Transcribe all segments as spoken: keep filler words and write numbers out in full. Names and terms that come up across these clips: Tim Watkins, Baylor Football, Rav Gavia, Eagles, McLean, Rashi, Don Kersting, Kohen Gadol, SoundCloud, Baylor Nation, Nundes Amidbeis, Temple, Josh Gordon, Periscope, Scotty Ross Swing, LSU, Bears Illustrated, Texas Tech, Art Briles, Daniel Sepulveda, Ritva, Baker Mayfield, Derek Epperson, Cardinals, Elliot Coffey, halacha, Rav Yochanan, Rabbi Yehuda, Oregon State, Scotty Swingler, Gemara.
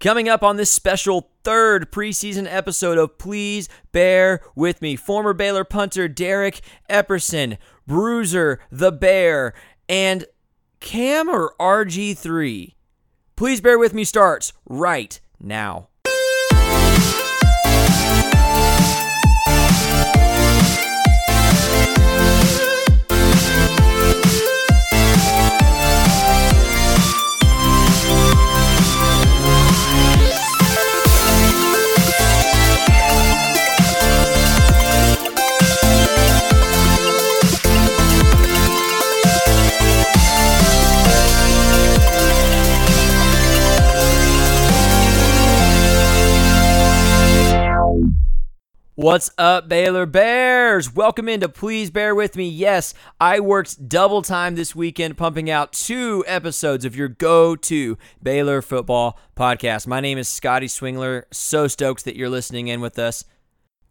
Coming up on this special third preseason episode of Please Bear With Me, former Baylor punter Derek Epperson, Bruiser the Bear, and Cam or R G three. Please Bear With Me starts right now. What's up, Baylor Bears? Welcome into Please Bear With Me. Yes, I worked double time this weekend pumping out two episodes of your go-to Baylor football podcast. My name is Scotty Swingler. So stoked that you're listening in with us.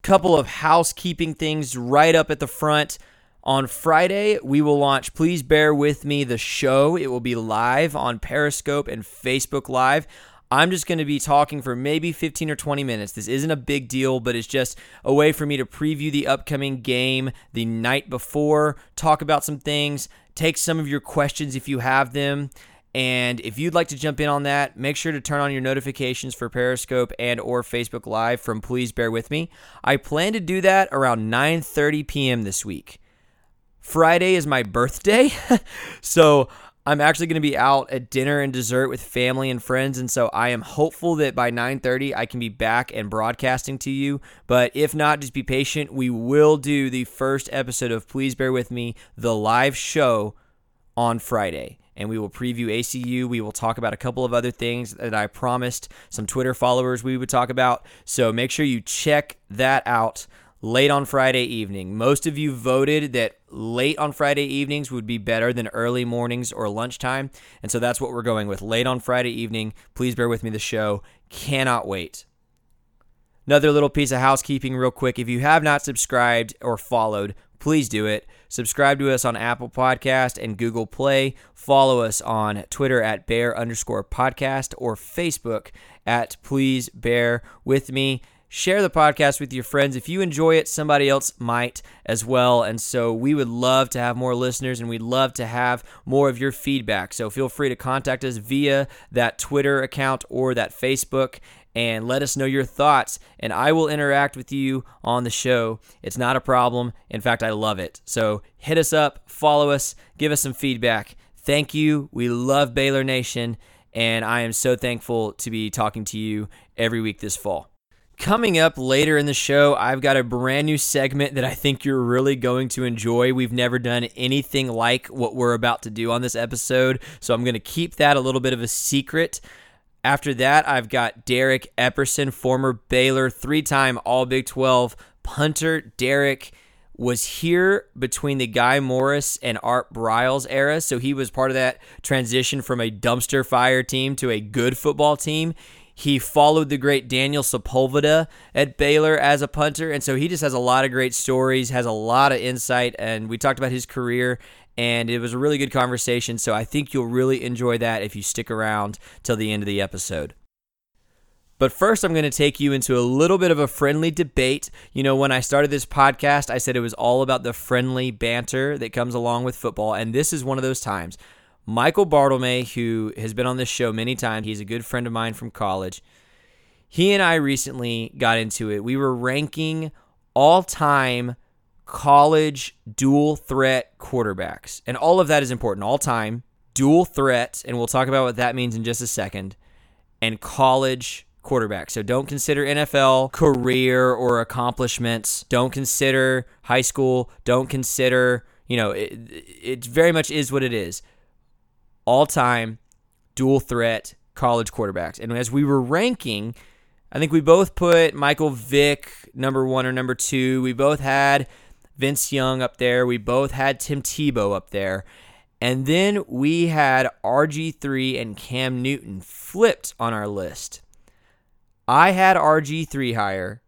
Couple of housekeeping things right up at the front. On Friday, we will launch Please Bear With Me, the show. It will be live on Periscope and Facebook Live. I'm just going to be talking for maybe fifteen or twenty minutes. This isn't a big deal, but it's just a way for me to preview the upcoming game the night before, talk about some things, take some of your questions if you have them. And if you'd like to jump in on that, make sure to turn on your notifications for Periscope and or Facebook Live from Please Bear With Me. I plan to do that around nine thirty p.m. this week. Friday is my birthday, so I'm actually going to be out at dinner and dessert with family and friends, and so I am hopeful that by nine thirty I can be back and broadcasting to you. But if not, just be patient. We will do the first episode of Please Bear With Me, the live show, on Friday, and we will preview A C U. We will talk about a couple of other things that I promised some Twitter followers we would talk about, so make sure you check that out. Late on Friday evening. Most of you voted that late on Friday evenings would be better than early mornings or lunchtime, and so that's what we're going with. Late on Friday evening, Please Bear With Me, the show. Cannot wait. Another little piece of housekeeping real quick. If you have not subscribed or followed, please do it. Subscribe to us on Apple Podcast and Google Play. Follow us on Twitter at Bear underscore podcast or Facebook at Please Bear With Me. Share the podcast with your friends. If you enjoy it, somebody else might as well. And so we would love to have more listeners, and we'd love to have more of your feedback. So feel free to contact us via that Twitter account or that Facebook and let us know your thoughts. And I will interact with you on the show. It's not a problem. In fact, I love it. So hit us up, follow us, give us some feedback. Thank you. We love Baylor Nation, and I am so thankful to be talking to you every week this fall. Coming up later in the show, I've got a brand new segment that I think you're really going to enjoy. We've never done anything like what we're about to do on this episode, so I'm going to keep that a little bit of a secret. After that, I've got Derek Epperson, former Baylor, three-time All Big twelve punter. Derek was here between the Guy Morriss and Art Briles era, so he was part of that transition from a dumpster fire team to a good football team. He followed the great Daniel Sepulveda at Baylor as a punter, and so he just has a lot of great stories, has a lot of insight, and we talked about his career, and it was a really good conversation, so I think you'll really enjoy that if you stick around till the end of the episode. But first, I'm going to take you into a little bit of a friendly debate. You know, when I started this podcast, I said it was all about the friendly banter that comes along with football, and this is one of those times. Michael Bartelme, who has been on this show many times, he's a good friend of mine from college. He and I recently got into it. We were ranking all-time college dual-threat quarterbacks, and all of that is important. All-time, dual-threat, and we'll talk about what that means in just a second, and college quarterbacks. So don't consider N F L career or accomplishments. Don't consider high school. Don't consider, you know, it, it very much is what it is. All-time dual threat college quarterbacks. And as we were ranking, I think we both put Michael Vick number one or number two. We both had Vince Young up there. We both had Tim Tebow up there. And then we had R G three and Cam Newton flipped on our list. I had R G three higher,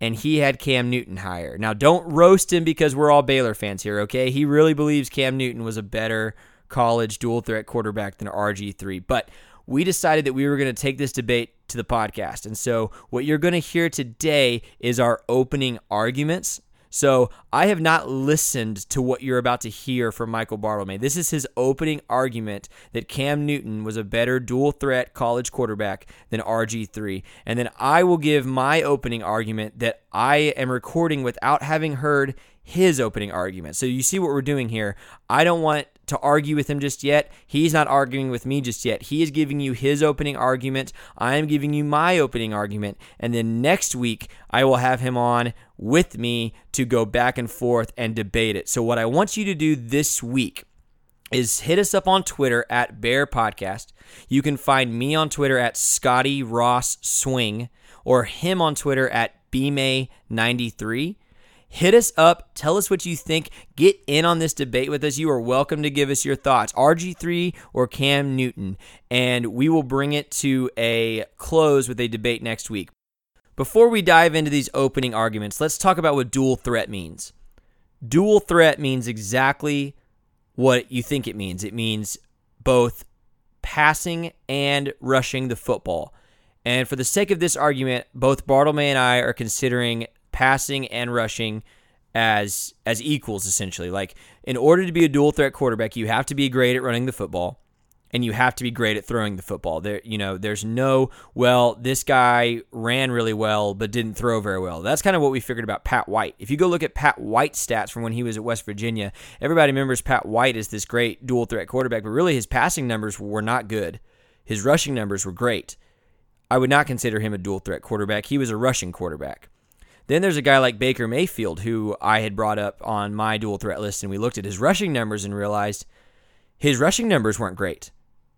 and he had Cam Newton higher. Now, don't roast him because we're all Baylor fans here, okay? He really believes Cam Newton was a better college dual threat quarterback than R G three, but we decided that we were going to take this debate to the podcast. And so what you're going to hear today is our opening arguments. So I have not listened to what you're about to hear from Michael Bartelme. This is his opening argument that Cam Newton was a better dual threat college quarterback than R G three. And then I will give my opening argument that I am recording without having heard his opening argument. So you see what we're doing here. I don't want to argue with him just yet. He's not arguing with me just yet. He is giving you his opening argument. I am giving you my opening argument. And then next week, I will have him on with me to go back and forth and debate it. So what I want you to do this week is hit us up on Twitter at Bear Podcast. You can find me on Twitter at Scotty Ross Swing or him on Twitter at B M A ninety-three. Hit us up. Tell us what you think. Get in on this debate with us. You are welcome to give us your thoughts, R G three or Cam Newton, and we will bring it to a close with a debate next week. Before we dive into these opening arguments, let's talk about what dual threat means. Dual threat means exactly what you think it means. It means both passing and rushing the football. And for the sake of this argument, both Bartelme and I are considering passing and rushing as as equals, essentially. Like, in order to be a dual threat quarterback, you have to be great at running the football, and you have to be great at throwing the football. There, you know, there's no, well, this guy ran really well but didn't throw very well. That's kind of what we figured about Pat White. If you go look at Pat White's stats from when he was at West Virginia, everybody remembers Pat White as this great dual threat quarterback, but really his passing numbers were not good. His rushing numbers were great. I would not consider him a dual threat quarterback. He was a rushing quarterback. Then there's a guy like Baker Mayfield, who I had brought up on my dual threat list, and we looked at his rushing numbers and realized his rushing numbers weren't great.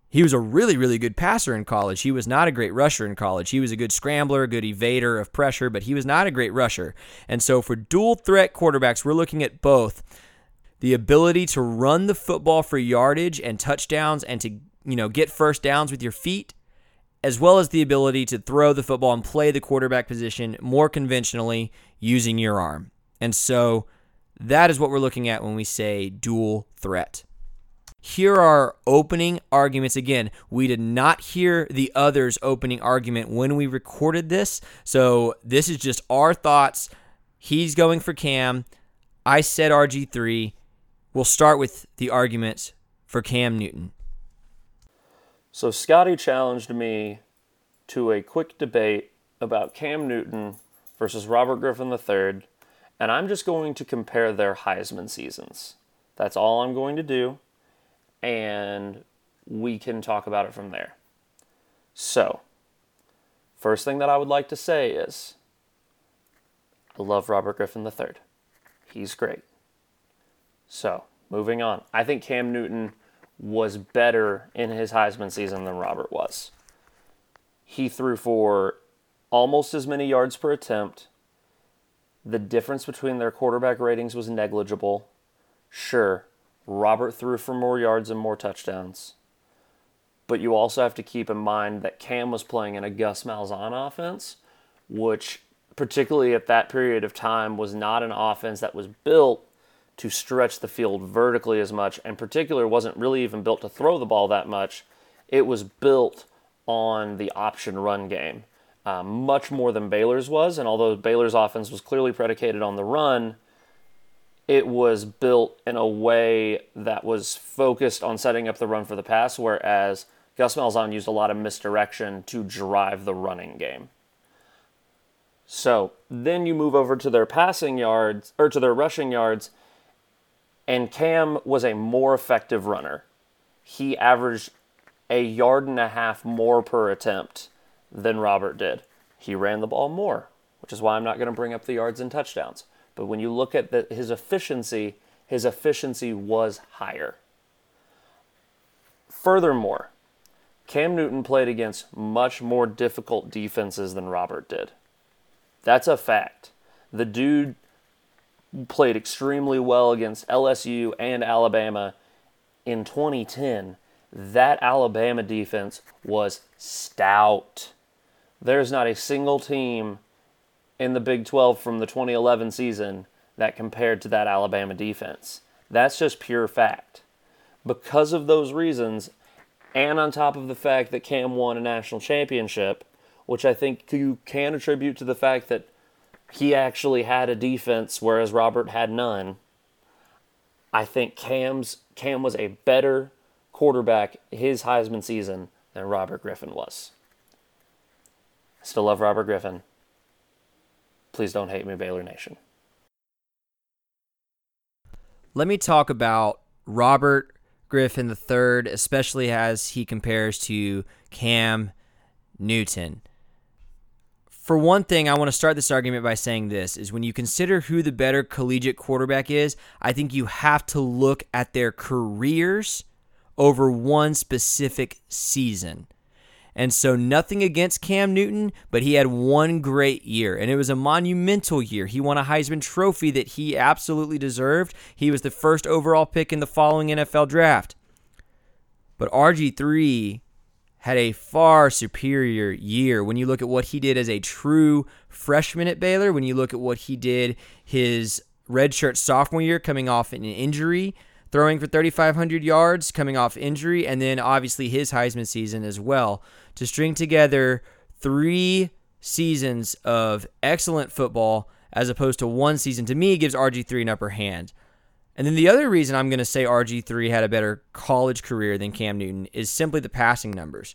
He was a really, really good passer in college. He was not a great rusher in college. He was a good scrambler, a good evader of pressure, but he was not a great rusher. And so for dual threat quarterbacks, we're looking at both the ability to run the football for yardage and touchdowns and to, you know, get first downs with your feet, as well as the ability to throw the football and play the quarterback position more conventionally using your arm. And so that is what we're looking at when we say dual threat. Here are our opening arguments. Again, we did not hear the other's opening argument when we recorded this, so this is just our thoughts. He's going for Cam. I said R G three. We'll start with the arguments for Cam Newton. So Scotty challenged me to a quick debate about Cam Newton versus Robert Griffin the third, and I'm just going to compare their Heisman seasons. That's all I'm going to do, and we can talk about it from there. So, first thing that I would like to say is, I love Robert Griffin the third. He's great. So, moving on. I think Cam Newton was better in his Heisman season than Robert was. He threw for almost as many yards per attempt. The difference between their quarterback ratings was negligible. Sure, Robert threw for more yards and more touchdowns. But you also have to keep in mind that Cam was playing in a Gus Malzahn offense, which particularly at that period of time was not an offense that was built to stretch the field vertically as much, and particular wasn't really even built to throw the ball that much. It was built on the option run game, uh, much more than Baylor's was, and although Baylor's offense was clearly predicated on the run, it was built in a way that was focused on setting up the run for the pass, whereas Gus Malzahn used a lot of misdirection to drive the running game. So then you move over to their passing yards, or to their rushing yards, and Cam was a more effective runner. He averaged a yard and a half more per attempt than Robert did. He ran the ball more, which is why I'm not going to bring up the yards and touchdowns. But when you look at the, his efficiency, his efficiency was higher. Furthermore, Cam Newton played against much more difficult defenses than Robert did. That's a fact. The dude played extremely well against L S U and Alabama in twenty ten. That Alabama defense was stout. There's not a single team in the Big twelve from the twenty eleven season that compared to that Alabama defense. That's just pure fact. Because of those reasons, and on top of the fact that Cam won a national championship, which I think you can attribute to the fact that he actually had a defense, whereas Robert had none, I think Cam's Cam was a better quarterback his Heisman season than Robert Griffin was. I still love Robert Griffin. Please don't hate me, Baylor Nation. Let me talk about Robert Griffin the third, especially as he compares to Cam Newton. For one thing, I want to start this argument by saying this, is when you consider who the better collegiate quarterback is, I think you have to look at their careers over one specific season. And so nothing against Cam Newton, but he had one great year, and it was a monumental year. He won a Heisman Trophy that he absolutely deserved. He was the first overall pick in the following N F L draft. But R G three had a far superior year when you look at what he did as a true freshman at Baylor, when you look at what he did his redshirt sophomore year coming off an injury, throwing for thirty-five hundred yards coming off injury, and then obviously his Heisman season as well. To string together three seasons of excellent football as opposed to one season, to me, gives R G three an upper hand. And then the other reason I'm going to say R G three had a better college career than Cam Newton is simply the passing numbers.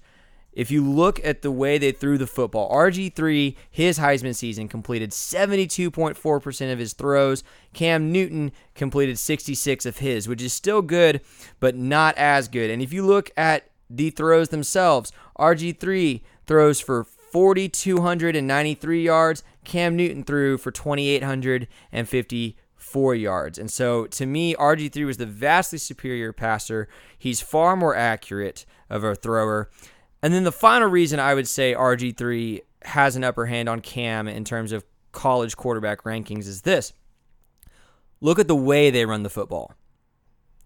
If you look at the way they threw the football, R G three, his Heisman season, completed seventy-two point four percent of his throws. Cam Newton completed sixty-six of his, which is still good, but not as good. And if you look at the throws themselves, R G three throws for four thousand two hundred ninety-three yards. Cam Newton threw for two thousand eight hundred fifty four yards. And so to me, R G three was the vastly superior passer. He's far more accurate of a thrower. And then the final reason I would say R G three has an upper hand on Cam in terms of college quarterback rankings is this. Look at the way they run the football.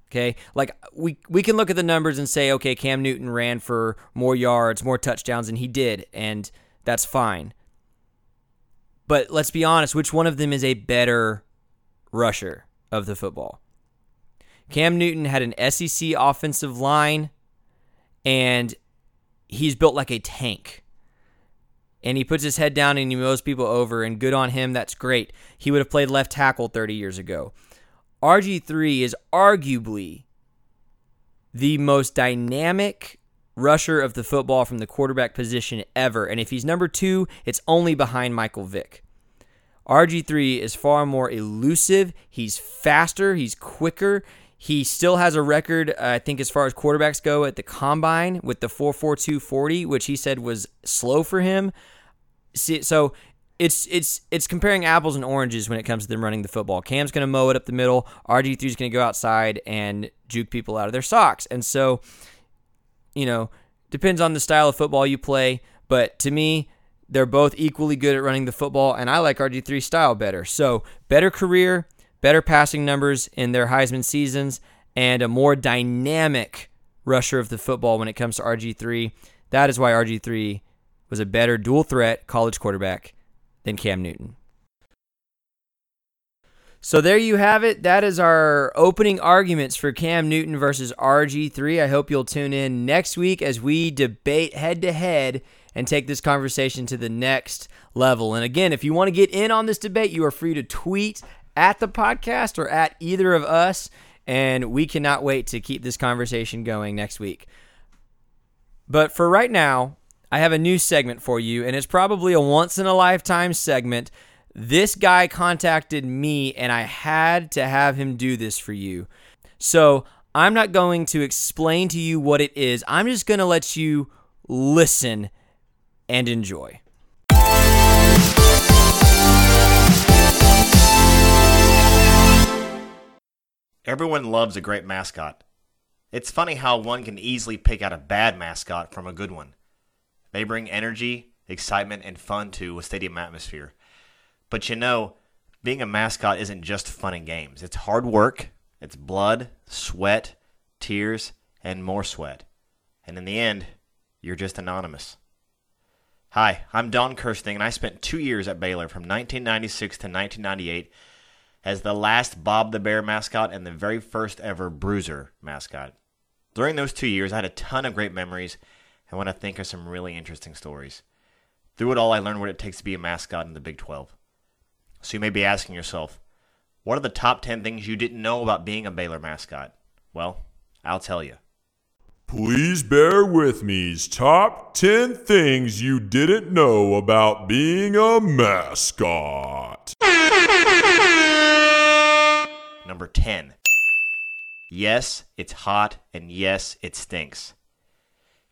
Okay? Like we we can look at the numbers and say, okay, Cam Newton ran for more yards, more touchdowns than he did, and that's fine. But let's be honest, which one of them is a better rusher of the football? Cam Newton had an S E C offensive line, and he's built like a tank, and he puts his head down and he mows people over, and good on him. That's great. He would have played left tackle thirty years ago. R G three is arguably the most dynamic rusher of the football from the quarterback position ever, and if he's number two, it's only behind Michael Vick. R G three is far more elusive. He's faster. He's quicker. He still has a record, uh, I think, as far as quarterbacks go at the combine with the four forty-two forty, which he said was slow for him. See, so it's it's it's comparing apples and oranges when it comes to them running the football. Cam's going to mow it up the middle. R G three is going to go outside and juke people out of their socks. And so, you know, depends on the style of football you play. But to me, they're both equally good at running the football, and I like R G three's style better. So, better career, better passing numbers in their Heisman seasons, and a more dynamic rusher of the football when it comes to R G three. That is why R G three was a better dual threat college quarterback than Cam Newton. So there you have it. That is our opening arguments for Cam Newton versus R G three. I hope you'll tune in next week as we debate head-to-head and take this conversation to the next level. And again, if you want to get in on this debate, you are free to tweet at the podcast or at either of us, and we cannot wait to keep this conversation going next week. But for right now, I have a new segment for you, and it's probably a once-in-a-lifetime segment. This guy contacted me, and I had to have him do this for you. So I'm not going to explain to you what it is. I'm just going to let you listen and enjoy. Everyone loves a great mascot. It's funny how one can easily pick out a bad mascot from a good one. They bring energy, excitement, and fun to a stadium atmosphere. But you know, being a mascot isn't just fun and games. It's hard work, it's blood, sweat, tears, and more sweat. And in the end, you're just anonymous. Hi, I'm Don Kersting, and I spent two years at Baylor from nineteen ninety-six to nineteen ninety-eight as the last Bob the Bear mascot and the very first ever Bruiser mascot. During those two years, I had a ton of great memories and what I think are some really interesting stories. Through it all, I learned what it takes to be a mascot in the Big twelve. So you may be asking yourself, what are the top ten things you didn't know about being a Baylor mascot? Well, I'll tell you. Please Bear With Me's Top ten Things You Didn't Know About Being a Mascot. Number ten. Yes, it's hot, and yes, it stinks.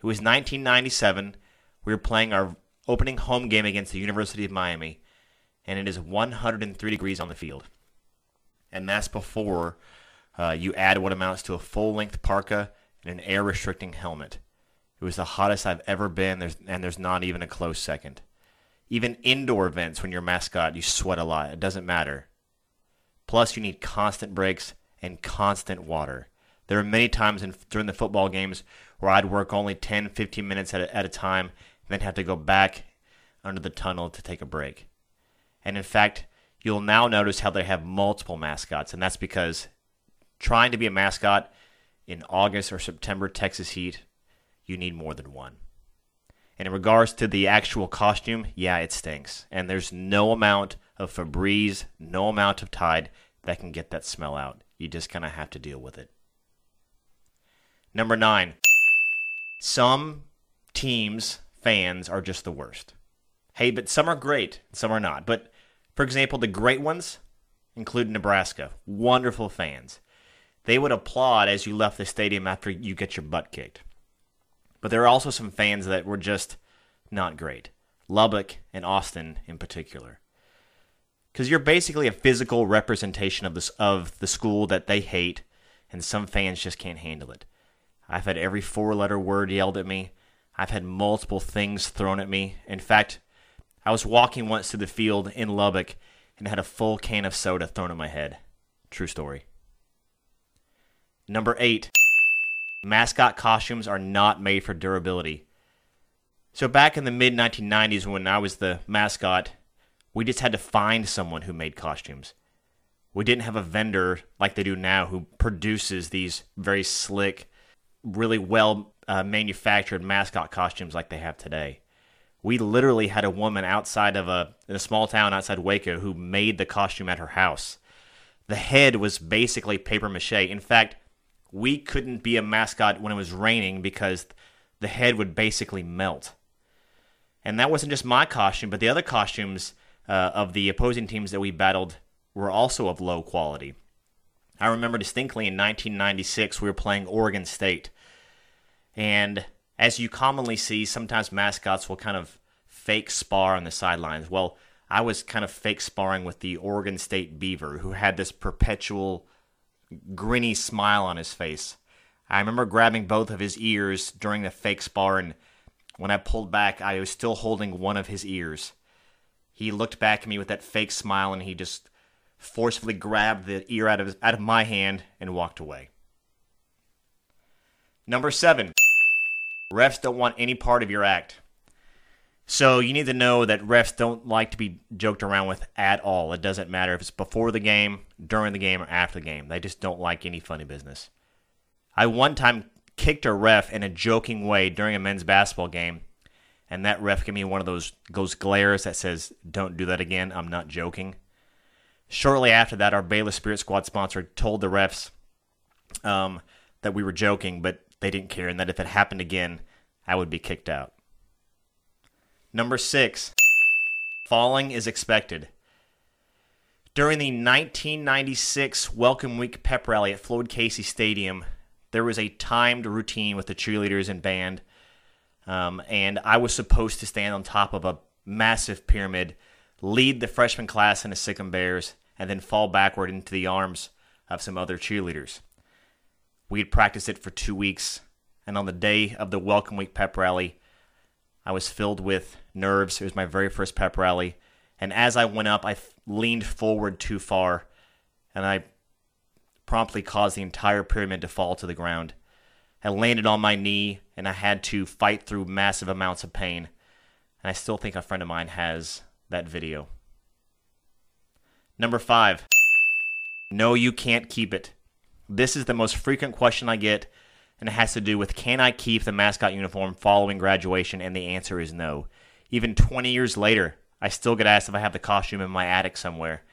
It was nineteen ninety-seven. We were playing our opening home game against the University of Miami, and it is one hundred three degrees on the field. And that's before uh, you add what amounts to a full-length parka and an air-restricting helmet. It was the hottest I've ever been, there's, and there's not even a close second. Even indoor events, when you're a mascot, you sweat a lot. It doesn't matter. Plus, you need constant breaks and constant water. There were many times in, during the football games where I'd work only ten, fifteen minutes at a, at a time, then have to go back under the tunnel to take a break. And in fact, you'll now notice how they have multiple mascots, and that's because trying to be a mascot in August or September Texas heat, you need more than one. And in regards to the actual costume, yeah, it stinks. And there's no amount of Febreze, no amount of Tide that can get that smell out. You just kind of have to deal with it. Number nine. Some teams' fans are just the worst. Hey, but some are great, some are not. But, for example, the great ones include Nebraska. Wonderful fans. They would applaud as you left the stadium after you get your butt kicked. But there are also some fans that were just not great. Lubbock and Austin in particular. Because you're basically a physical representation of, this, of the school that they hate, and some fans just can't handle it. I've had every four-letter word yelled at me. I've had multiple things thrown at me. In fact, I was walking once through the field in Lubbock and had a full can of soda thrown at my head. True story. Number eight, mascot costumes are not made for durability. So back in the mid nineteen nineties when I was the mascot, we just had to find someone who made costumes. We didn't have a vendor like they do now who produces these very slick, really well uh, manufactured mascot costumes like they have today. We literally had a woman outside of a, in a small town outside Waco who made the costume at her house. The head was basically paper mache. In fact, we couldn't be a mascot when it was raining because the head would basically melt. And that wasn't just my costume, but the other costumes uh, of the opposing teams that we battled were also of low quality. I remember distinctly in nineteen ninety-six we were playing Oregon State. And as you commonly see, sometimes mascots will kind of fake spar on the sidelines. Well, I was kind of fake sparring with the Oregon State Beaver, who had this perpetual grinny smile on his face. I remember grabbing both of his ears during the fake spar, and when I pulled back, I was still holding one of his ears. He looked back at me with that fake smile, and he just forcefully grabbed the ear out of, out of my hand and walked away. Number seven. Refs don't want any part of your act. So you need to know that refs don't like to be joked around with at all. It doesn't matter if it's before the game, during the game, or after the game. They just don't like any funny business. I one time kicked a ref in a joking way during a men's basketball game, and that ref gave me one of those, those glares that says, "Don't do that again, I'm not joking." Shortly after that, our Baylor Spirit Squad sponsor told the refs um, that we were joking, but they didn't care, and that if it happened again, I would be kicked out. Number six, falling is expected. During the nineteen ninety-six Welcome Week pep rally at Floyd Casey Stadium, there was a timed routine with the cheerleaders and band, um, and I was supposed to stand on top of a massive pyramid, lead the freshman class in the Sikkim Bears, and then fall backward into the arms of some other cheerleaders. We had practiced it for two weeks, and on the day of the Welcome Week pep rally, I was filled with nerves. It was my very first pep rally. And as I went up, I f- leaned forward too far, and I promptly caused the entire pyramid to fall to the ground. I landed on my knee, and I had to fight through massive amounts of pain. And I still think a friend of mine has that video. Number five. No, you can't keep it. This is the most frequent question I get, and it has to do with, can I keep the mascot uniform following graduation? And the answer is no. Even twenty years later, I still get asked if I have the costume in my attic somewhere.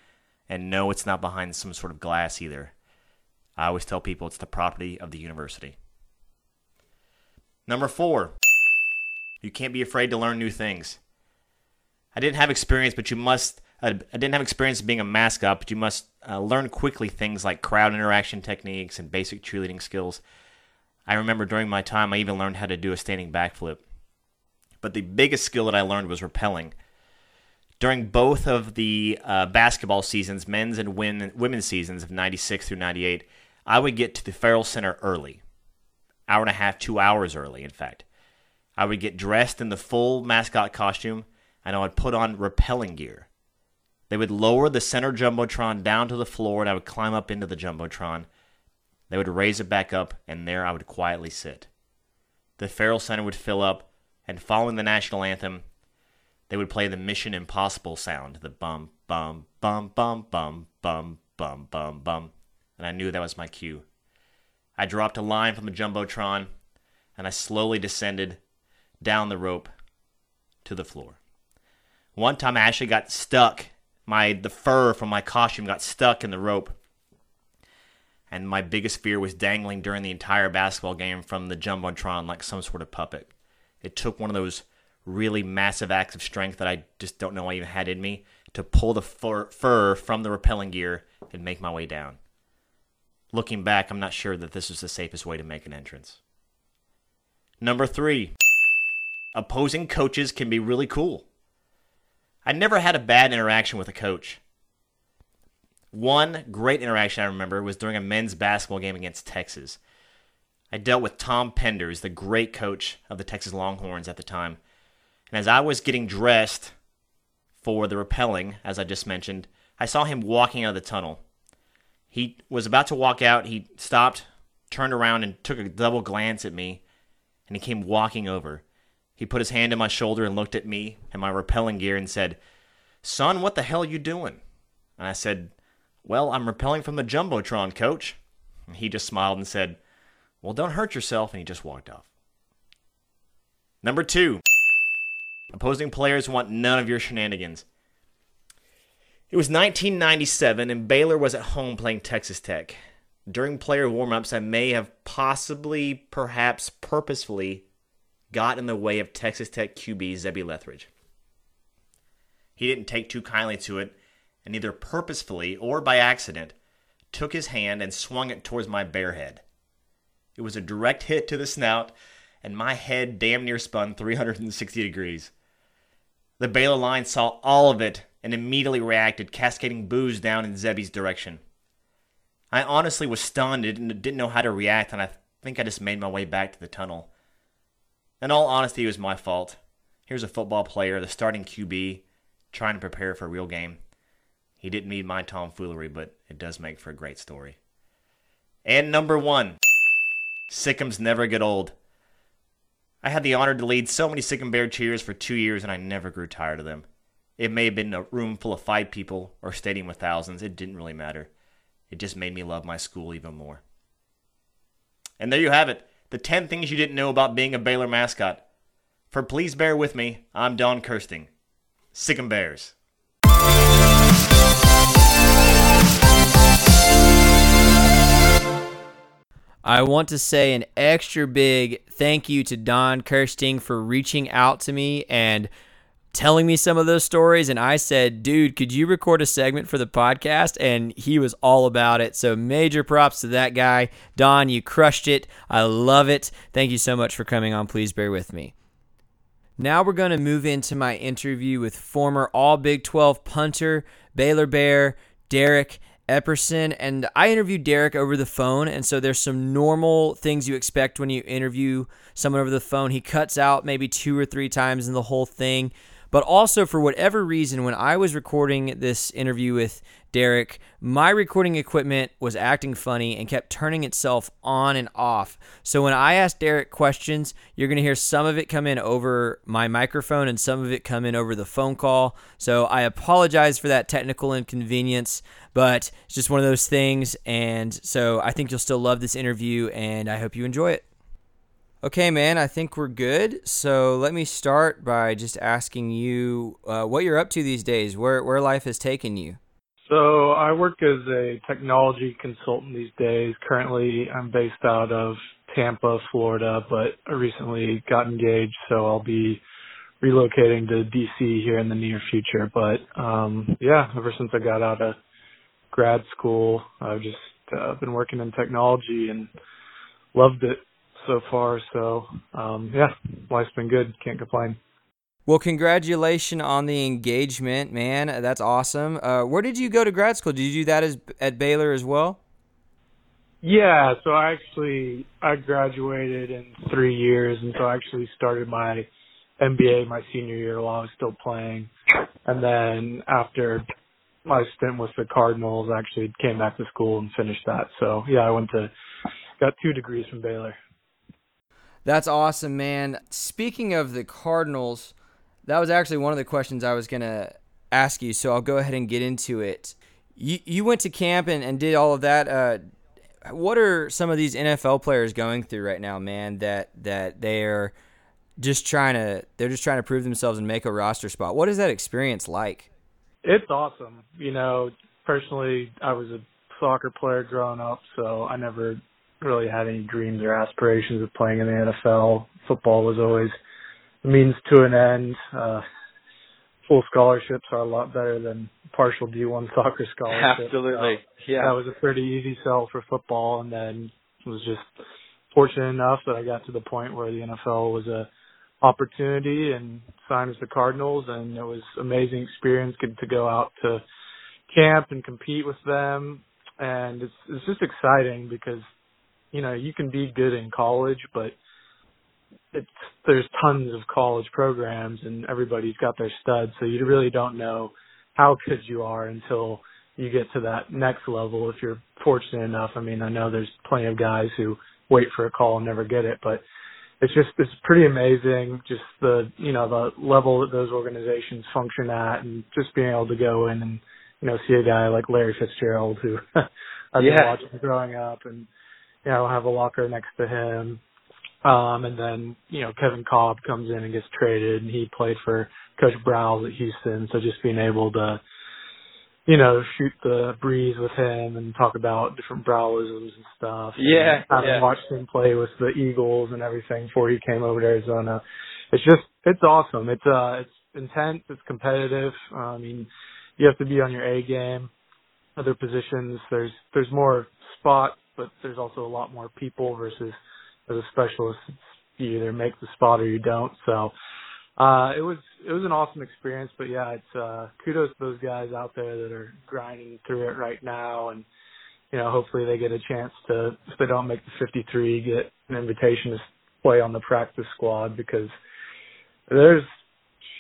And no, it's not behind some sort of glass either. I always tell people it's the property of the university. Number four, you can't be afraid to learn new things. I didn't have experience, but you must... I didn't have experience being a mascot, but you must uh, learn quickly things like crowd interaction techniques and basic cheerleading skills. I remember during my time, I even learned how to do a standing backflip. But the biggest skill that I learned was rappelling. During both of the uh, basketball seasons, men's and women, women's seasons of ninety-six through ninety-eight, I would get to the Ferrell Center early, hour and a half, two hours early, in fact. I would get dressed in the full mascot costume, and I would put on rappelling gear. They would lower the center jumbotron down to the floor, and I would climb up into the jumbotron. They would raise it back up, and there I would quietly sit. The Ferrell Center would fill up, and following the national anthem, they would play the Mission Impossible sound, the bum, bum, bum, bum, bum, bum, bum, bum, bum, and I knew that was my cue. I dropped a line from the jumbotron, and I slowly descended down the rope to the floor. One time I actually got stuck. My the fur from my costume got stuck in the rope, and my biggest fear was dangling during the entire basketball game from the jumbotron like some sort of puppet. It took one of those really massive acts of strength that I just don't know I even had in me to pull the fur, fur from the rappelling gear and make my way down. Looking back, I'm not sure that this was the safest way to make an entrance. Number three, opposing coaches can be really cool. I never had a bad interaction with a coach. One great interaction I remember was during a men's basketball game against Texas. I dealt with Tom Penders, the great coach of the Texas Longhorns at the time. And as I was getting dressed for the rappelling, as I just mentioned, I saw him walking out of the tunnel. He was about to walk out. He stopped, turned around, and took a double glance at me, and he came walking over. He put his hand on my shoulder and looked at me and my rappelling gear and said, "Son, what the hell are you doing?" And I said, "Well, I'm rappelling from the jumbotron, coach." And he just smiled and said, "Well, don't hurt yourself." And he just walked off. Number two, opposing players want none of your shenanigans. It was nineteen ninety-seven and Baylor was at home playing Texas Tech. During player warm-ups, I may have possibly, perhaps purposefully, got in the way of Texas Tech Q B Zebby Lethbridge. He didn't take too kindly to it, and either purposefully or by accident, took his hand and swung it towards my bare head. It was a direct hit to the snout, and my head damn near spun three hundred sixty degrees. The Baylor line saw all of it and immediately reacted, cascading boos down in Zebby's direction. I honestly was stunned and didn't know how to react, and I think I just made my way back to the tunnel. In all honesty, it was my fault. Here's a football player, the starting Q B, trying to prepare for a real game. He didn't need my tomfoolery, but it does make for a great story. And number one, Sick'ems never get old. I had the honor to lead so many Sick'em Bear cheers for two years, and I never grew tired of them. It may have been a room full of five people or a stadium with thousands. It didn't really matter. It just made me love my school even more. And there you have it. The ten things you didn't know about being a Baylor mascot. For Please Bear With Me, I'm Don Kersting. Sick'em Bears. I want to say an extra big thank you to Don Kersting for reaching out to me and telling me some of those stories. And I said, "Dude, could you record a segment for the podcast?" And he was all about it. So major props to that guy. Don, you crushed it. I love it. Thank you so much for coming on Please Bear With Me. Now we're going to move into my interview with former All Big twelve punter, Baylor Bear, Derek Epperson. And I interviewed Derek over the phone, and so there's some normal things you expect when you interview someone over the phone. He cuts out maybe two or three times in the whole thing. But also, for whatever reason, when I was recording this interview with Derek, my recording equipment was acting funny and kept turning itself on and off. So when I asked Derek questions, you're going to hear some of it come in over my microphone and some of it come in over the phone call. So I apologize for that technical inconvenience, but it's just one of those things. And so I think you'll still love this interview, and I hope you enjoy it. Okay, man, I think we're good. So let me start by just asking you uh, what you're up to these days, where where life has taken you. So I work as a technology consultant these days. Currently, I'm based out of Tampa, Florida, but I recently got engaged, so I'll be relocating to D C here in the near future. But, um, yeah, ever since I got out of grad school, I've just uh, been working in technology and loved it so far. So, um, yeah, life's been good. Can't complain. Well, congratulations on the engagement, man. That's awesome. Uh, where did you go to grad school? Did you do that as, at Baylor as well? Yeah, so I actually I graduated in three years, and so I actually started my M B A my senior year while I was still playing. And then after my stint with the Cardinals, I actually came back to school and finished that. So, yeah, I went to got two degrees from Baylor. That's awesome, man. Speaking of the Cardinals, that was actually one of the questions I was going to ask you, so I'll go ahead and get into it. You you went to camp and, and did all of that. Uh, what are some of these N F L players going through right now, man, that that they're just trying to they're just trying to prove themselves and make a roster spot? What is that experience like? It's awesome. You know, personally, I was a soccer player growing up, so I never really had any dreams or aspirations of playing in the N F L. Football was always a means to an end. Uh, full scholarships are a lot better than partial D one soccer scholarships. Absolutely, so yeah. That was a pretty easy sell for football, and then it was just fortunate enough that I got to the point where the N F L was a opportunity and signed with the Cardinals, and it was amazing experience to go out to camp and compete with them. And it's it's just exciting because, you know, you can be good in college, but it's, there's tons of college programs and everybody's got their studs. So you really don't know how good you are until you get to that next level if you're fortunate enough. I mean, I know there's plenty of guys who wait for a call and never get it, but it's just, it's pretty amazing. Just the, you know, the level that those organizations function at and just being able to go in and, you know, see a guy like Larry Fitzgerald who I've yeah. been watching growing up and, you know, have a locker next to him. Um, and then, you know, Kevin Cobb comes in and gets traded, and he played for Coach Browles at Houston. So just being able to, you know, shoot the breeze with him and talk about different Browlisms and stuff. Yeah. Having yeah. watched him play with the Eagles and everything before he came over to Arizona. It's just, it's awesome. It's, uh, it's intense. It's competitive. Uh, I mean, you have to be on your A game. Other positions, there's, there's more spots, but there's also a lot more people versus as a specialist, you either make the spot or you don't. So uh, it was it was an awesome experience. But, yeah, it's uh, kudos to those guys out there that are grinding through it right now. And, you know, hopefully they get a chance to, if they don't make the fifty-three, get an invitation to play on the practice squad, because there's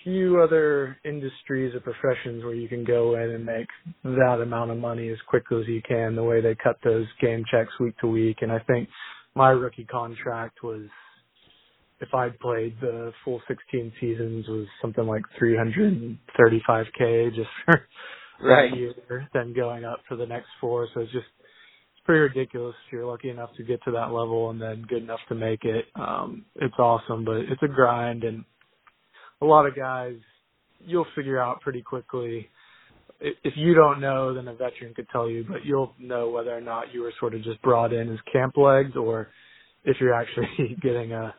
few other industries or professions where you can go in and make that amount of money as quickly as you can, the way they cut those game checks week to week. And I think my rookie contract was, if I'd played the full sixteen seasons, was something like three hundred thirty-five K just for right. that year, then going up for the next four. So it's just, it's pretty ridiculous if you're lucky enough to get to that level and then good enough to make it. Um, it's awesome, but it's a grind, and a lot of guys, you'll figure out pretty quickly. If you don't know, then a veteran could tell you, but you'll know whether or not you were sort of just brought in as camp legs or if you're actually getting a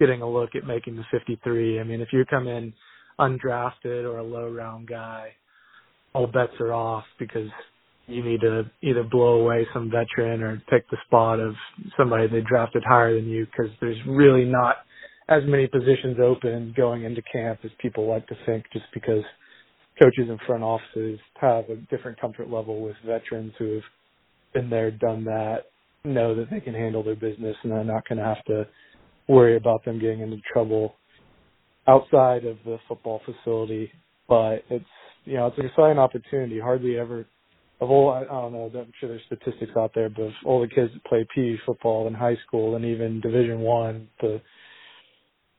getting a look at making the fifty-three. I mean, if you come in undrafted or a low-round guy, all bets are off because you need to either blow away some veteran or take the spot of somebody they drafted higher than you, because there's really not as many positions open going into camp as people like to think, just because coaches and front offices have a different comfort level with veterans who have been there, done that, know that they can handle their business and they're not going to have to worry about them getting into trouble outside of the football facility. But it's, you know, it's an exciting opportunity. Hardly ever, of all, I don't know, I'm sure there's statistics out there, but of all the kids that play P E football in high school and even Division One, the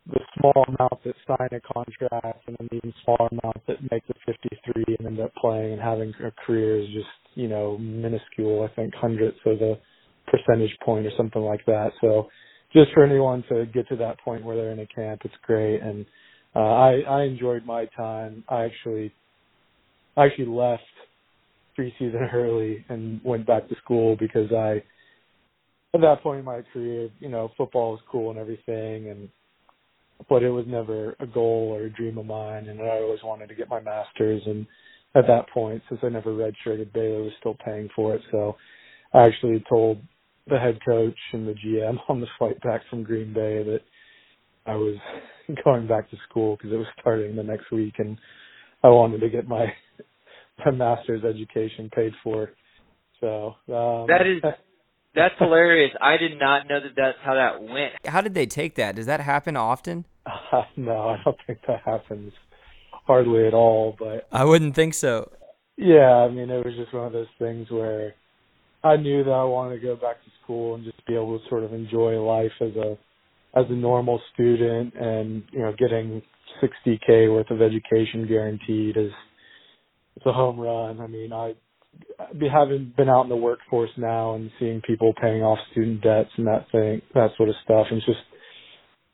the small amount that sign a contract and an even smaller amount that make the fifty-three and end up playing and having a career is just, you know, minuscule. I think hundredths of a percentage point or something like that. So just for anyone to get to that point where they're in a camp, it's great. And uh, I, I enjoyed my time. I actually, I actually left preseason early and went back to school because I, at that point in my career, you know, football was cool and everything, and but it was never a goal or a dream of mine, and I always wanted to get my master's. And at that point, since I never redshirted, Baylor was still paying for it, so I actually told the head coach and the G M on the flight back from Green Bay that I was going back to school because it was starting the next week, and I wanted to get my my master's education paid for. So um, that is. That's hilarious. I did not know that that's how that went. How did they take that? Does that happen often? Uh, no, I don't think that happens hardly at all. But I wouldn't think so. Yeah, I mean, it was just one of those things where I knew that I wanted to go back to school and just be able to sort of enjoy life as a as a normal student, and, you know, getting sixty K worth of education guaranteed is it's a home run. I mean, I having been out in the workforce now and seeing people paying off student debts and that thing, that sort of stuff. And it's just,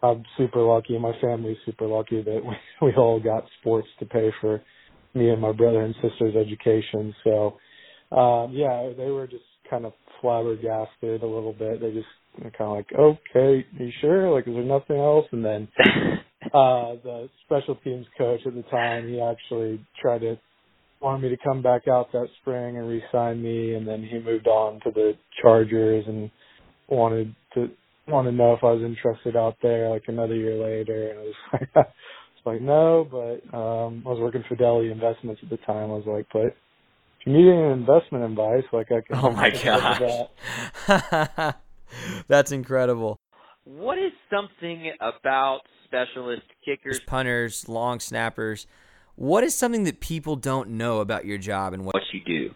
I'm super lucky, and my family's super lucky that we, we all got sports to pay for me and my brother and sister's education. So, um, yeah, they were just kind of flabbergasted a little bit. They just kind of like, okay, you sure? Like, is there nothing else? And then uh, the special teams coach at the time, he actually tried to wanted me to come back out that spring and re-sign me, and then he moved on to the Chargers and wanted to want to know if I was interested out there like another year later, and I was like, I was like no, but um, I was working Fidelity Investments at the time. I was like, but if you need any investment advice, like I can. Oh my gosh, that's incredible. What is something about specialist kickers, punters, long snappers? What is something that people don't know about your job and what you do?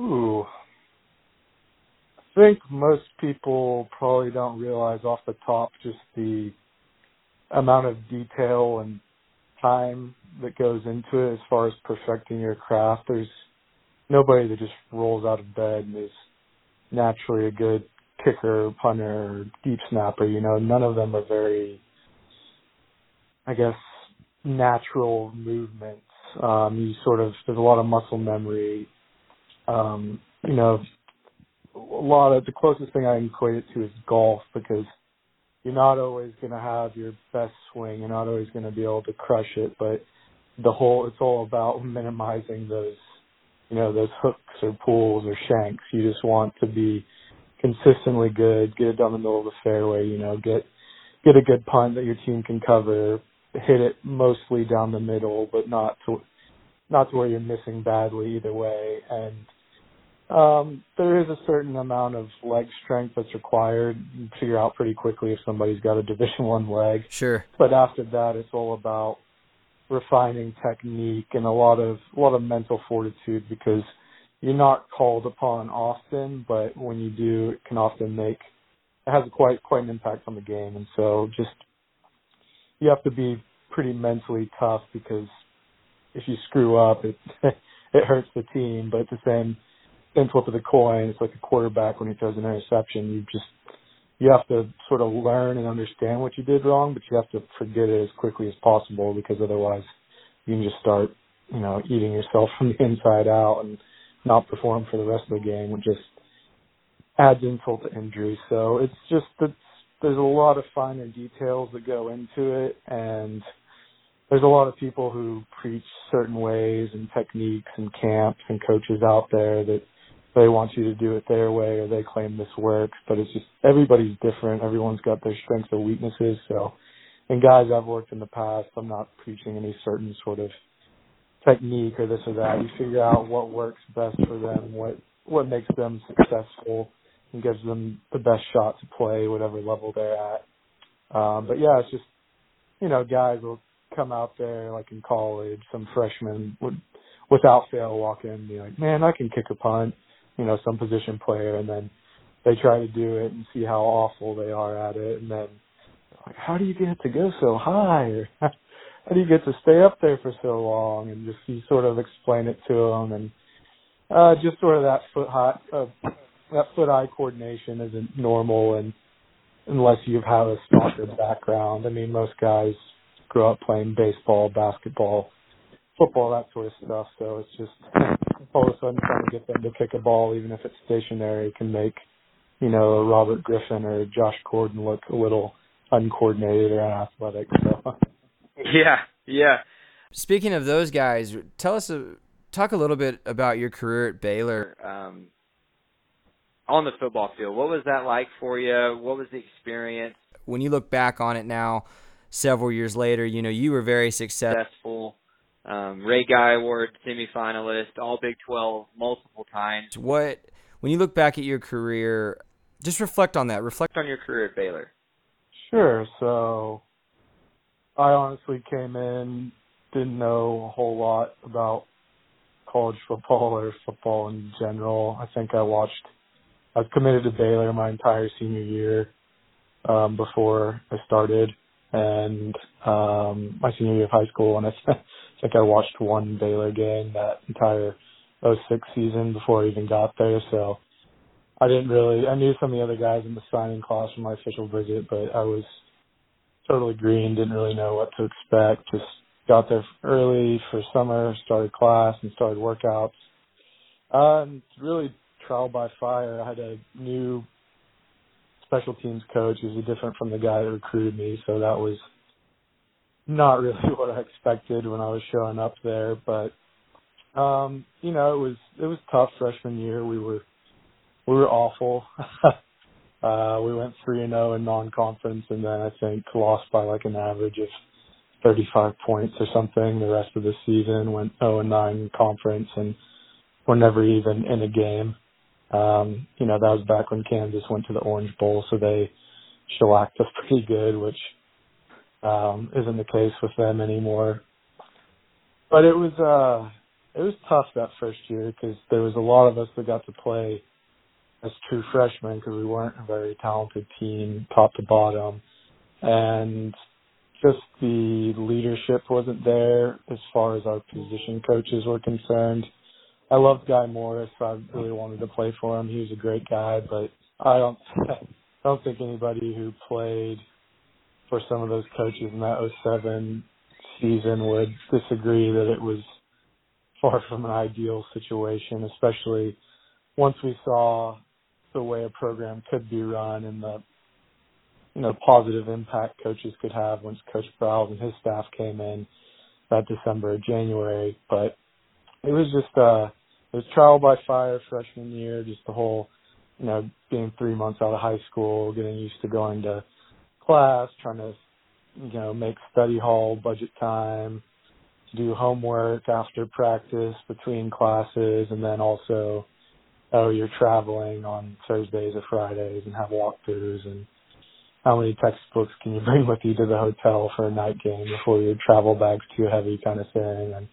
Ooh. I think most people probably don't realize off the top just the amount of detail and time that goes into it as far as perfecting your craft. There's nobody that just rolls out of bed and is naturally a good kicker, punter, deep snapper. You know, none of them are very, I guess, natural movements. Um, you sort of, there's a lot of muscle memory. Um, you know, a lot of, the closest thing I can equate it to is golf, because you're not always going to have your best swing. You're not always going to be able to crush it, but the whole, it's all about minimizing those, you know, those hooks or pulls or shanks. You just want to be consistently good, get it down the middle of the fairway, you know, get, get a good punt that your team can cover, hit it mostly down the middle, but not to not to where you're missing badly either way. And um, there is a certain amount of leg strength that's required. You figure out pretty quickly if somebody's got a Division One leg. Sure. But after that, it's all about refining technique and a lot of a lot of mental fortitude, because you're not called upon often, but when you do, it can often make it has quite quite an impact on the game. And so just you have to be pretty mentally tough, because if you screw up, it it hurts the team. But at the same, same flip of the coin, it's like a quarterback when he throws an interception. You just you have to sort of learn and understand what you did wrong, but you have to forget it as quickly as possible, because otherwise you can just start, you know, eating yourself from the inside out and not perform for the rest of the game, which just adds insult to injury. So it's just the there's a lot of finer details that go into it, and there's a lot of people who preach certain ways and techniques and camps and coaches out there that they want you to do it their way or they claim this works, but it's just everybody's different. Everyone's got their strengths and weaknesses. So, and guys I've worked in the past, I'm not preaching any certain sort of technique or this or that. You figure out what works best for them, what what makes them successful, and gives them the best shot to play whatever level they're at. Um, but, yeah, it's just, you know, guys will come out there, like in college, some freshmen would, without fail, walk in and be like, man, I can kick a punt, you know, some position player, and then they try to do it and see how awful they are at it, and then, like, how do you get it to go so high? Or, how do you get to stay up there for so long? And just you sort of explain it to them, and uh, just sort of that foot hot uh, – that foot-eye coordination isn't normal, and unless you have a sponsored background. I mean, most guys grow up playing baseball, basketball, football, that sort of stuff. So it's just all of a sudden trying to get them to kick a ball, even if it's stationary, can make, you know, Robert Griffin or Josh Gordon look a little uncoordinated or unathletic. So. Yeah, yeah. Speaking of those guys, tell us, a, talk a little bit about your career at Baylor. Um, on the football field, what was that like for you? What was the experience? When you look back on it now, several years later, you know, you were very successful. Um, Ray Guy Award semifinalist, all Big twelve multiple times. What, when you look back at your career, just reflect on that. Reflect on your career at Baylor. Sure. So I honestly came in, didn't know a whole lot about college football or football in general. I think I watched, I was committed to Baylor my entire senior year um, before I started, and um, my senior year of high school, and I think I watched one Baylor game that entire oh six season before I even got there. So I didn't really, I knew some of the other guys in the signing class from my official visit, but I was totally green, didn't really know what to expect. Just got there early for summer, started class and started workouts. Um, really trial by fire. I had a new special teams coach who's different from the guy that recruited me, so that was not really what I expected when I was showing up there. But um, you know, it was it was tough freshman year. We were we were awful. uh, we went three and zero in non-conference, and then I think lost by like an average of thirty-five points or something. The rest of the season went zero and nine in conference, and were never even in a game. Um, you know, that was back when Kansas went to the Orange Bowl, so they shellacked us pretty good, which um, isn't the case with them anymore. But it was uh, it was tough that first year because there was a lot of us that got to play as true freshmen because we weren't a very talented team, top to bottom, and just the leadership wasn't there as far as our position coaches were concerned. I loved Guy Morriss. I really wanted to play for him. He was a great guy, but I don't, I don't think anybody who played for some of those coaches in that oh seven season would disagree that it was far from an ideal situation, especially once we saw the way a program could be run and the, you know, positive impact coaches could have once Coach Browles and his staff came in that December or January. But it was just uh it was trial by fire freshman year, just the whole, you know, being three months out of high school, getting used to going to class, trying to, you know, make study hall budget time, do homework after practice between classes, and then also, oh, you're traveling on Thursdays or Fridays and have walkthroughs, and how many textbooks can you bring with you to the hotel for a night game before your travel bag's too heavy kind of thing. And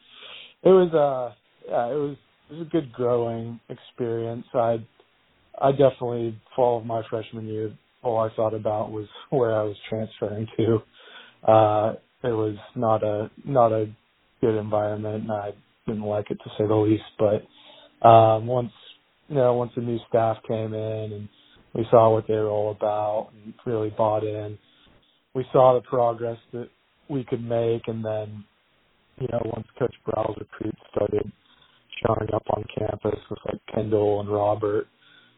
it was uh yeah, it was it was a good growing experience. I I definitely fall of my freshman year, all I thought about was where I was transferring to. Uh, it was not a not a good environment, and I didn't like it to say the least. But um, once you know, once the new staff came in and we saw what they were all about and really bought in, we saw the progress that we could make, and then, you know, once Coach Browles' recruits started showing up on campus with, like, Kendall and Robert,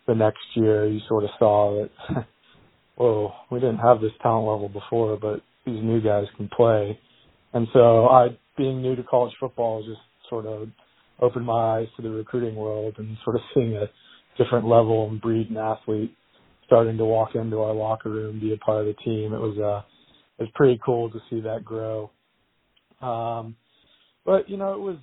the next year you sort of saw that, whoa, we didn't have this talent level before, but these new guys can play. And so I, being new to college football, just sort of opened my eyes to the recruiting world and sort of seeing a different level and breed an athlete starting to walk into our locker room, be a part of the team. It was, uh, it was pretty cool to see that grow. Um, But, you know, it was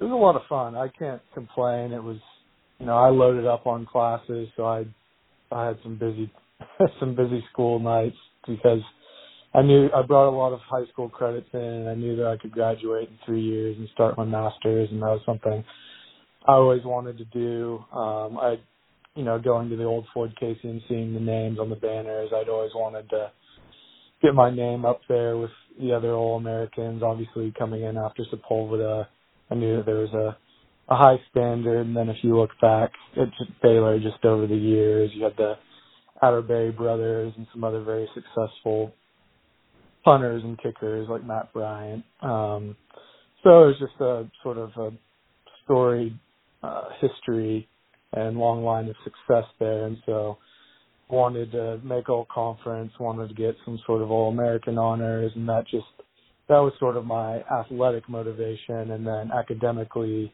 it was a lot of fun. I can't complain. It was, you know, I loaded up on classes, so I I had some busy some busy school nights because I knew I brought a lot of high school credits in, and I knew that I could graduate in three years and start my master's, and that was something I always wanted to do. Um, I, you know, going to the old Floyd Casey and seeing the names on the banners, I'd always wanted to get my name up there with the other All-Americans. Obviously, coming in after Sepulveda, I knew that there was a a high standard. And then if you look back at Baylor just over the years, you had the Atterbury brothers and some other very successful punters and kickers like Matt Bryant. Um, so it was just a sort of a storied uh, history and long line of success there. And so wanted to make all-conference, wanted to get some sort of All-American honors, and that just that was sort of my athletic motivation. And then academically,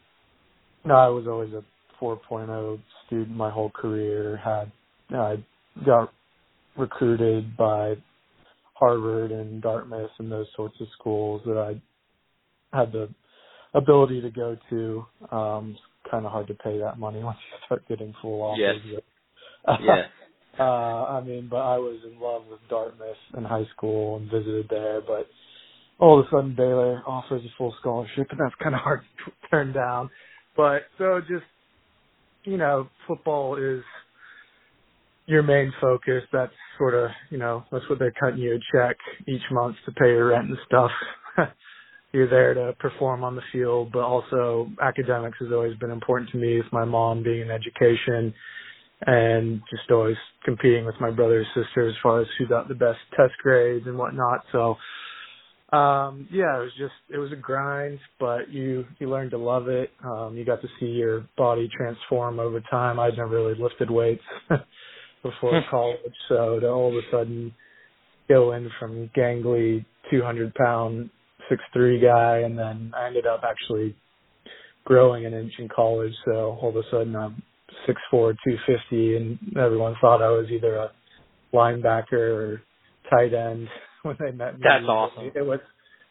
you know, I was always a four point oh student my whole career. Had you know, I got recruited by Harvard and Dartmouth and those sorts of schools that I had the ability to go to. Um, it's kind of hard to pay that money once you start getting full offers. Yes. Yeah. Uh, I mean, but I was in love with Dartmouth in high school and visited there, but all of a sudden Baylor offers a full scholarship, and that's kind of hard to turn down. But so just, you know, football is your main focus. That's sort of, you know, that's what they're cutting you a check each month to pay your rent and stuff. You're there to perform on the field, but also academics has always been important to me, with my mom being in education, and just always competing with my brother and sister as far as who got the best test grades and whatnot. So, um, yeah, it was just, it was a grind, but you, you learned to love it. Um, you got to see your body transform over time. I'd never really lifted weights before college. So to all of a sudden go in from gangly two hundred pound six three guy, and then I ended up actually growing an inch in college. So all of a sudden I'm six four, two fifty, and everyone thought I was either a linebacker or tight end when they met me. That's awesome. It was,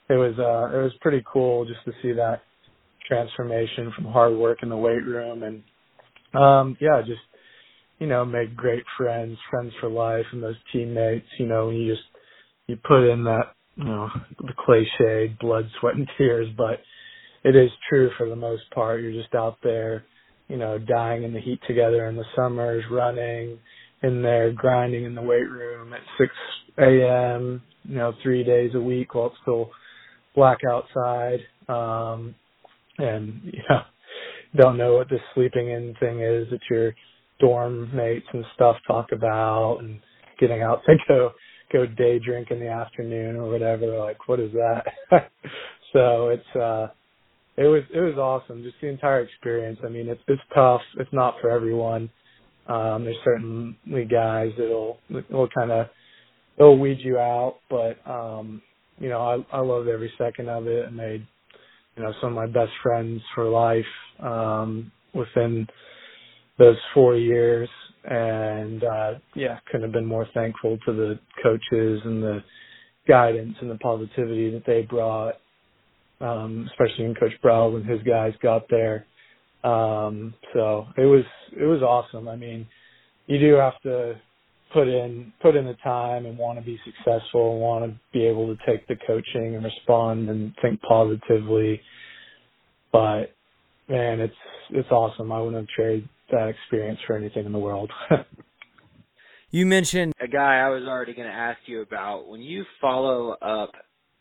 it was, uh, it was pretty cool just to see that transformation from hard work in the weight room, and um, yeah, just you know, make great friends, friends for life, and those teammates. You know, you just you put in that, you know, the cliche blood, sweat, and tears, but it is true for the most part. You're just out there, you know, dying in the heat together in the summers, running in there, grinding in the weight room at six a.m., you know, three days a week while it's still black outside. Um, and, you know, don't know what this sleeping in thing is that your dorm mates and stuff talk about, and getting out to go, go day drink in the afternoon or whatever. Like, what is that? So it's, uh, It was it was awesome, just the entire experience. I mean, it's it's tough. It's not for everyone. Um, there's certainly guys that'll will kind of they'll weed you out, but um, you know, I I loved every second of it, and made, you know, some of my best friends for life um, within those four years, and uh, yeah, couldn't have been more thankful to the coaches and the guidance and the positivity that they brought. Um, especially when Coach Browles and his guys got there. Um, so it was it was awesome. I mean, you do have to put in put in the time and want to be successful and want to be able to take the coaching and respond and think positively. But man, it's it's awesome. I wouldn't have traded that experience for anything in the world. You mentioned a guy I was already going to ask you about. When you follow up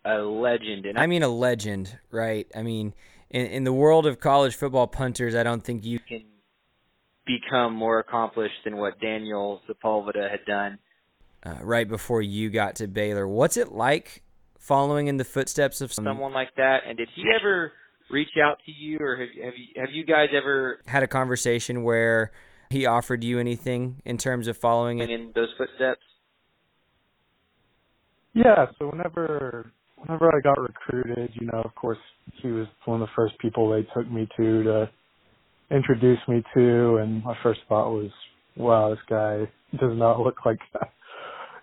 a legend. And I mean a legend, right? I mean, in, in the world of college football punters, I don't think you can become more accomplished than what Daniel Sepulveda had done. Uh, right before you got to Baylor. What's it like following in the footsteps of someone, someone like that? And did he ever reach out to you, or have, have, you, have you guys ever had a conversation where he offered you anything in terms of following in, in those footsteps? Yeah, so whenever... Whenever I got recruited, you know, of course, he was one of the first people they took me to to introduce me to, and my first thought was, wow, this guy does not look like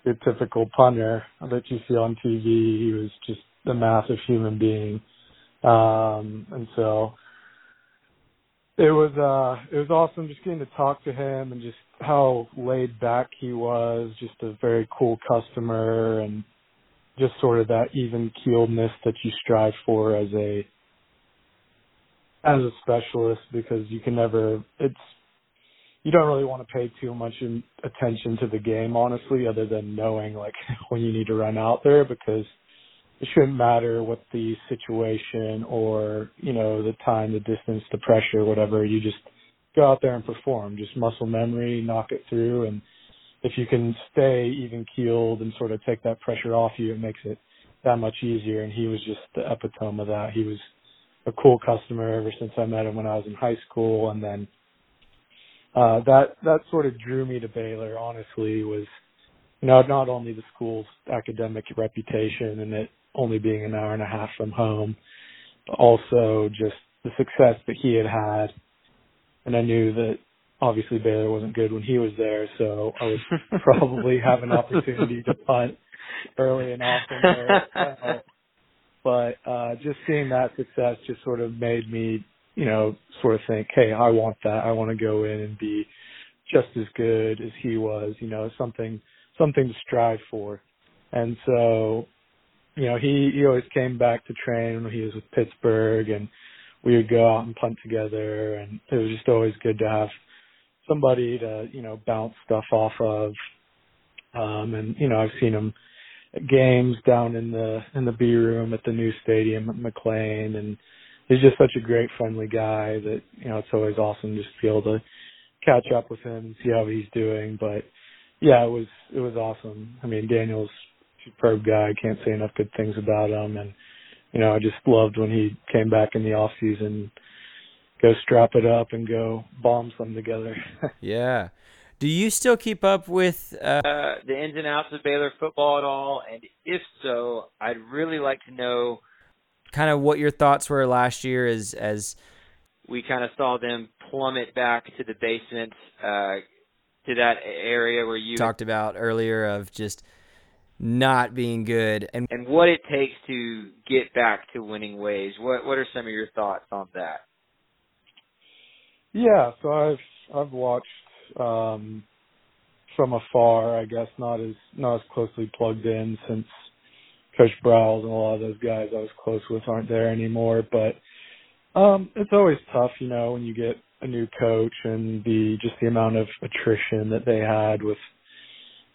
your typical punter that you see on T V. He was just a massive human being. Um, and so it was uh, it was awesome just getting to talk to him and just how laid back he was, just a very cool customer, and just sort of that even-keeledness that you strive for as a as a specialist, because you can never it's you don't really want to pay too much in, attention to the game, honestly, other than knowing like when you need to run out there, because it shouldn't matter what the situation or, you know, the time, the distance, the pressure, whatever. You just go out there and perform. Just muscle memory, knock it through. And if you can stay even-keeled and sort of take that pressure off you, it makes it that much easier. And he was just the epitome of that. He was a cool customer ever since I met him when I was in high school. And then uh, that that sort of drew me to Baylor, honestly, was, you know, not only the school's academic reputation and it only being an hour and a half from home, but also just the success that he had had. And I knew that obviously Baylor wasn't good when he was there, so I would probably have an opportunity to punt early and often there as well. But uh, just seeing that success just sort of made me, you know, sort of think, hey, I want that. I want to go in and be just as good as he was, you know, something something to strive for. And so, you know, he, he always came back to train when he was with Pittsburgh, and we would go out and punt together, and it was just always good to have somebody to, you know, bounce stuff off of. Um, and, you know, I've seen him at games down in the in the B room at the new stadium at McLean, and he's just such a great, friendly guy that, you know, it's always awesome just to be able to catch up with him and see how he's doing. But yeah, it was it was awesome. I mean, Daniel's a superb guy. I can't say enough good things about him. And, you know, I just loved when he came back in the off season, go strap it up and go bomb some together. Yeah. Do you still keep up with uh, uh, the ins and outs of Baylor football at all? And if so, I'd really like to know kind of what your thoughts were last year as, as we kind of saw them plummet back to the basement, uh, to that area where you talked about earlier of just not being good. And, and what it takes to get back to winning ways. What, what are some of your thoughts on that? Yeah, so I've I've watched um, from afar, I guess, not as not as closely plugged in since Coach Browles and a lot of those guys I was close with aren't there anymore. But um, it's always tough, you know, when you get a new coach and the just the amount of attrition that they had with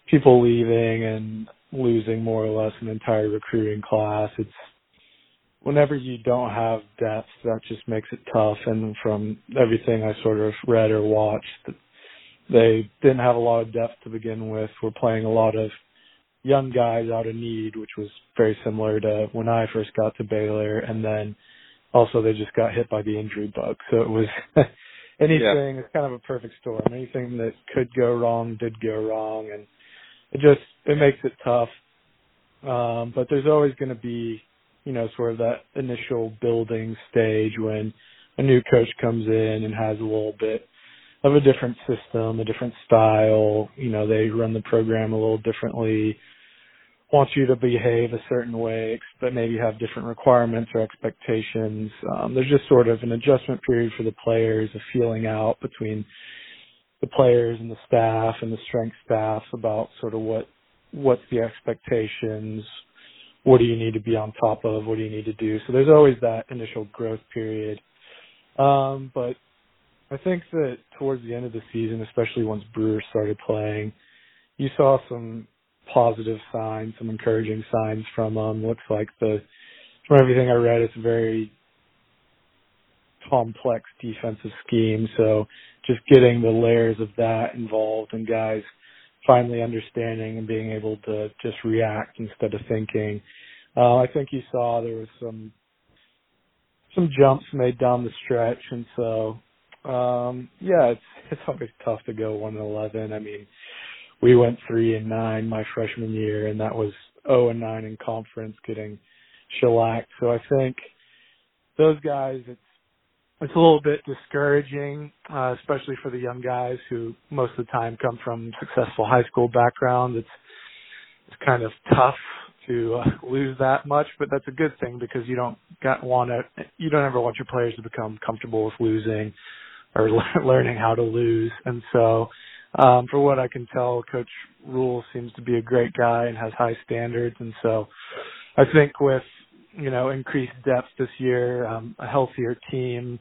people leaving and losing more or less an entire recruiting class. It's whenever you don't have depth, that just makes it tough. And from everything I sort of read or watched, they didn't have a lot of depth to begin with. We're playing a lot of young guys out of need, which was very similar to when I first got to Baylor. And then also they just got hit by the injury bug. So it was anything, yeah. It's kind of a perfect storm. Anything that could go wrong did go wrong. And it just, it makes it tough. Um, but there's always going to be, you know, sort of that initial building stage when a new coach comes in and has a little bit of a different system, a different style. You know, they run the program a little differently, want you to behave a certain way, but maybe have different requirements or expectations. Um, there's just sort of an adjustment period for the players, a feeling out between the players and the staff and the strength staff about sort of what what's the expectations, what do you need to be on top of? What do you need to do? So there's always that initial growth period. Um, but I think that towards the end of the season, especially once Brewer started playing, you saw some positive signs, some encouraging signs from him. Looks like the, from everything I read, it's a very complex defensive scheme. So just getting the layers of that involved and guys finally understanding and being able to just react instead of thinking. Uh, I think you saw there was some some jumps made down the stretch, and so um, yeah, it's it's always tough to go one and eleven. I mean, we went three and nine my freshman year, and that was zero and nine in conference, getting shellacked. So I think those guys, it's it's a little bit discouraging, uh, especially for the young guys who most of the time come from successful high school backgrounds. It's, it's kind of tough to uh, lose that much, but that's a good thing because you don't got want to, you don't ever want your players to become comfortable with losing or le- learning how to lose. And so, um, for what I can tell, Coach Rule seems to be a great guy and has high standards. And so I think with, you know, increased depth this year, um, a healthier team,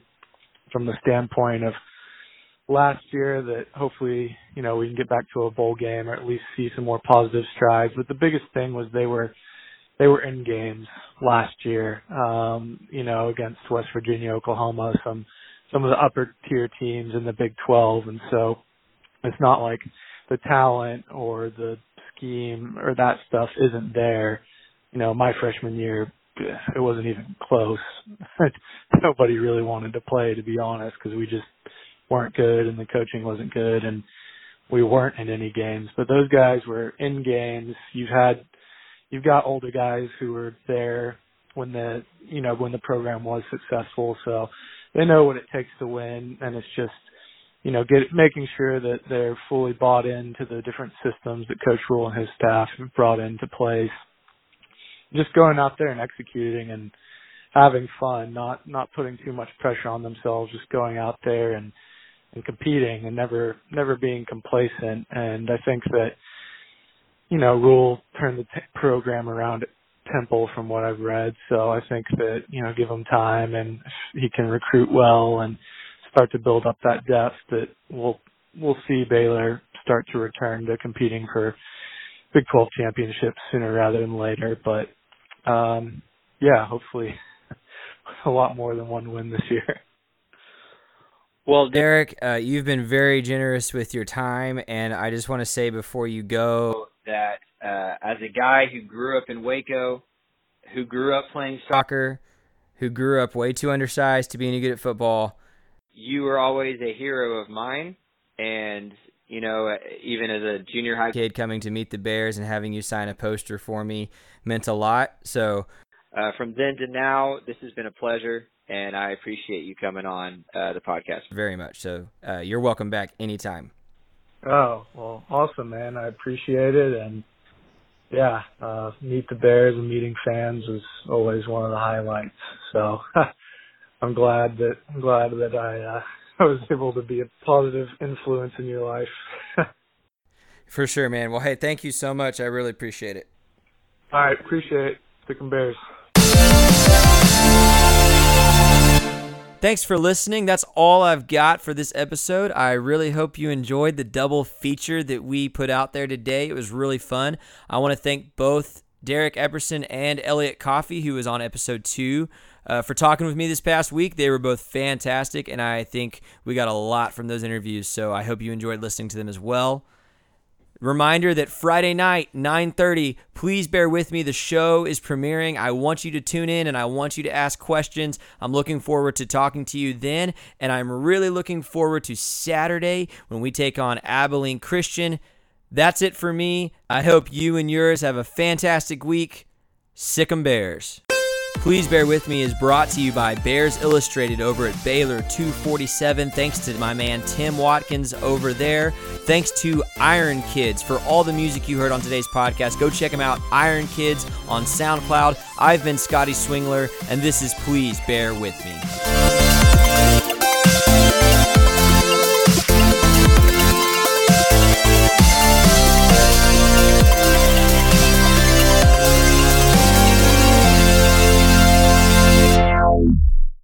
from the standpoint of last year, that hopefully, you know, we can get back to a bowl game or at least see some more positive strides. But the biggest thing was they were they were in games last year, um, you know, against West Virginia, Oklahoma, some some of the upper tier teams in the Big twelve, and so it's not like the talent or the scheme or that stuff isn't there. You know, my freshman year, it wasn't even close. Nobody really wanted to play, to be honest, because we just weren't good and the coaching wasn't good and we weren't in any games. But those guys were in games. You've had, you've got older guys who were there when the, you know, when the program was successful. So they know what it takes to win, and it's just, you know, get, making sure that they're fully bought into the different systems that Coach Rhule and his staff have brought into place. Just going out there and executing and having fun, not not putting too much pressure on themselves, just going out there and, and competing and never never being complacent. And I think that, you know, Rhule turned the t- program around at Temple from what I've read. So I think that, you know, give him time and he can recruit well and start to build up that depth that we'll we'll see Baylor start to return to competing for Big twelve championships sooner rather than later. But, um, yeah, hopefully a lot more than one win this year. Well, Derek, uh, you've been very generous with your time, and I just want to say before you go that uh, as a guy who grew up in Waco, who grew up playing soccer, who grew up way too undersized to be any good at football, you were always a hero of mine, and you know, even as a junior high kid coming to meet the Bears and having you sign a poster for me meant a lot. So uh, from then to now, this has been a pleasure, and I appreciate you coming on uh, the podcast very much. So uh, you're welcome back anytime. Oh, well, awesome, man. I appreciate it. And, yeah, uh, meet the Bears and meeting fans is always one of the highlights. So I'm glad that I'm glad that I uh, I was able to be a positive influence in your life. For sure, man. Well, hey, thank you so much. I really appreciate it. All right. Appreciate it. Stickin' Bears. Thanks for listening. That's all I've got for this episode. I really hope you enjoyed the double feature that we put out there today. It was really fun. I want to thank both Derek Epperson and Elliot Coffey, who was on episode two, Uh, for talking with me this past week. They were both fantastic, and I think we got a lot from those interviews, so I hope you enjoyed listening to them as well. Reminder that Friday night, nine thirty, Please Bear With Me. The show is premiering. I want you to tune in, and I want you to ask questions. I'm looking forward to talking to you then, and I'm really looking forward to Saturday when we take on Abilene Christian. That's it for me. I hope you and yours have a fantastic week. Sick 'em Bears. Please Bear With Me is brought to you by Bears Illustrated over at Baylor two forty-seven. Thanks to my man Tim Watkins over there. Thanks to Iron Kids for all the music you heard on today's podcast. Go check them out, Iron Kids, on SoundCloud. I've been Scotty Swingler, and this is Please Bear With Me.